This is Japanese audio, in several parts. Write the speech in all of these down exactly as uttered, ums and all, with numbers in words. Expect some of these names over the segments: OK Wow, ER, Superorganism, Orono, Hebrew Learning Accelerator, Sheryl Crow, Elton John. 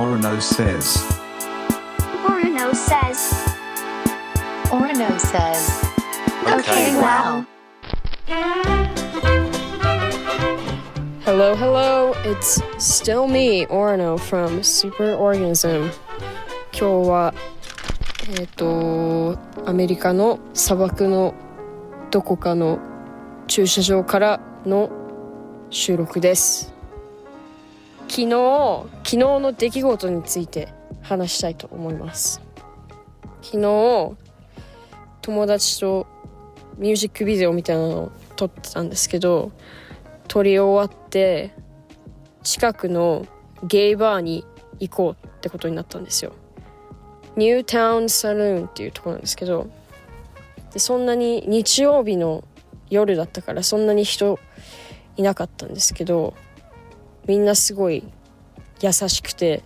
Orono says. Orono says. Orono says. Okay, wow. Hello, hello. It's still me, Orono from Superorganism. 今日はえっとアメリカの砂漠のどこかの駐車場からの収録です。昨日昨日の出来事について話したいと思います。昨日友達とミュージックビデオみたいなのを撮ってたんですけど、撮り終わって近くのゲイバーに行こうってことになったんですよ。ニュータウンサルーンっていうところなんですけど、でそんなに日曜日の夜だったからそんなに人いなかったんですけど、みんなすごい優しくて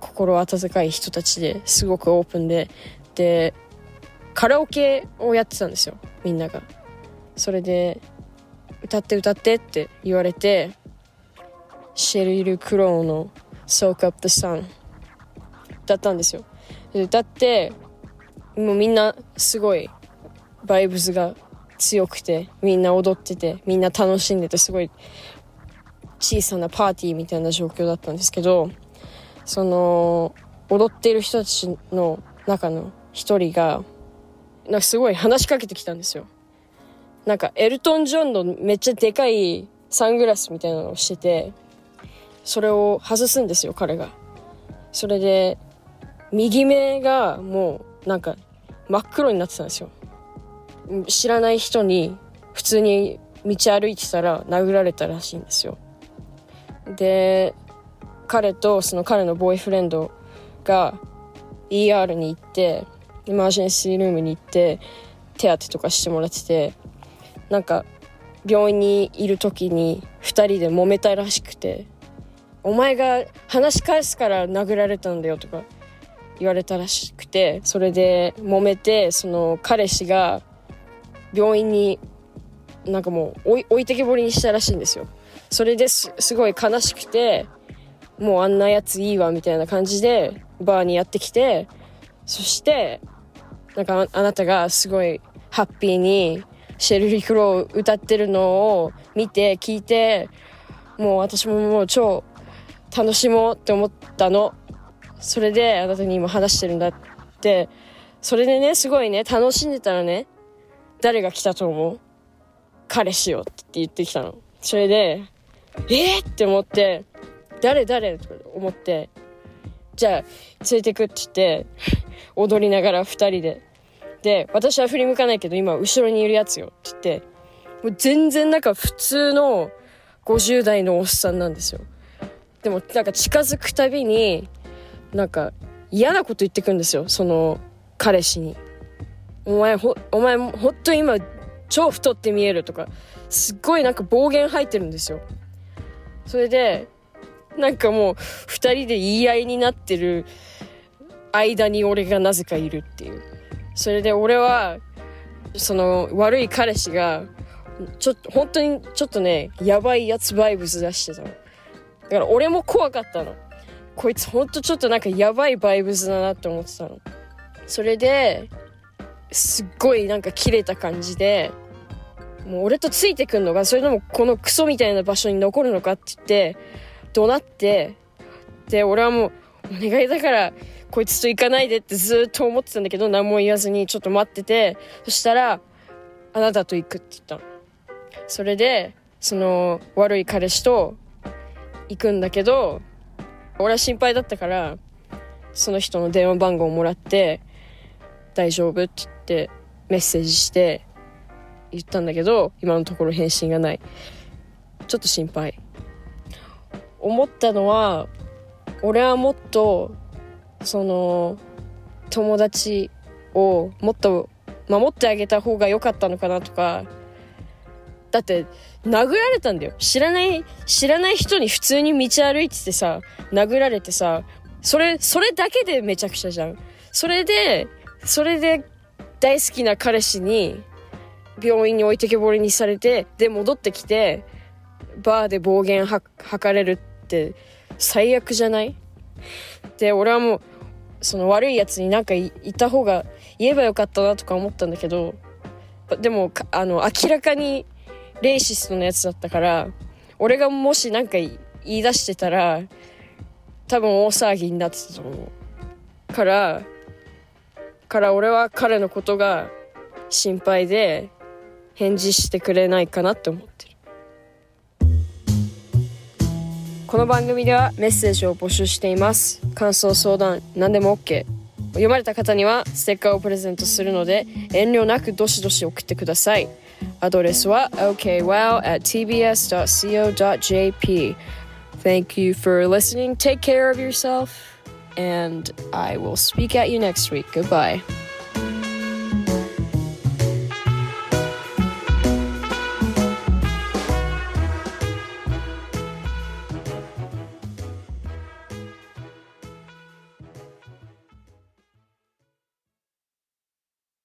心温かい人たちですごくオープンで、でカラオケをやってたんですよ、みんなが。それで歌って歌ってって言われて、シェリル・クローの Soak Up the Sun だったんですよ。で歌ってもうみんなすごいバイブスが強くて、みんな踊っててみんな楽しんでて、すごい小さなパーティーみたいな状況だったんですけど、その踊っている人たちの中の一人がなんかすごい話しかけてきたんですよ。なんかエルトン・ジョンのめっちゃでかいサングラスみたいなのをしてて、それを外すんですよ彼が。それで右目がもうなんか真っ黒になってたんですよ。知らない人に普通に道歩いてたら殴られたらしいんですよ。で彼とその彼のボーイフレンドが イーアール に行ってエマージェンシールームに行って手当てとかしてもらってて、なんか病院にいる時に二人で揉めたらしくて、お前が話し返すから殴られたんだよとか言われたらしくて、それで揉めて、その彼氏が病院になんかもう 置, 置いてけぼりにしたらしいんですよ。それで す, すごい悲しくて、もうあんなやついいわみたいな感じでバーにやってきて、そしてなんか あ, あなたがすごいハッピーにシェリル・クロー歌ってるのを見て聞いて、もう私ももう超楽しもうって思ったの。それであなたに今話してるんだって。それでね、すごいね楽しんでたらね、誰が来たと思う？彼氏よって言ってきたの。それでえー、って思って、誰誰と思って、じゃあ連れてくって言って踊りながら二人で、で私は振り向かないけど今後ろにいるやつよって言って、もう全然なんか普通のごじゅう代のおっさんなんですよ。でもなんか近づくたびになんか嫌なこと言ってくんですよ、その彼氏に。お前ほお前ほんと今超太って見えるとか、すっごいなんか暴言吐いてるんですよ。それでなんかもう二人で言い合いになってる間に俺がなぜかいるっていう。それで俺はその悪い彼氏がちょっと本当にちょっとねやばいやつバイブス出してたのだから、俺も怖かったの。こいつほんとちょっとなんかやばいバイブスだなって思ってたの。それですっごいなんかキレた感じで、もう俺とついてくんのかそれともこのクソみたいな場所に残るのかって言って怒鳴って、で俺はもうお願いだからこいつと行かないでってずっと思ってたんだけど、何も言わずにちょっと待ってて、そしたらあなたと行くって言ったの。それでその悪い彼氏と行くんだけど、俺は心配だったからその人の電話番号をもらって、大丈夫って言ってメッセージして言ったんだけど、今のところ返信がない。ちょっと心配。思ったのは、俺はもっとその友達をもっと守ってあげた方が良かったのかなとか。だって殴られたんだよ、知らない知らない人に普通に道歩いててさ、殴られてさ、それそれだけでめちゃくちゃじゃん。それでそれで大好きな彼氏に病院に置いてけぼりにされて、で戻ってきてバーで暴言吐かれるって最悪じゃない？で俺はもうその悪いやつになんか言った方が言えばよかったなとか思ったんだけど、でもあの明らかにレイシストのやつだったから、俺がもしなんか言い出してたら多分大騒ぎになってたと思うからから俺は彼のことが心配で返事してくれないかなって思ってる。この番組ではメッセージを募集しています。感想、相談、何でも OK。 読まれた方にはステッカーをプレゼントするので遠慮なくどしどし送ってください。アドレスは オーケーワウ アット ティービーエス ドット シーオー ドット ジェーピー。 Thank you for listening. Take care of yourself. And I will speak at you next week. Goodbye.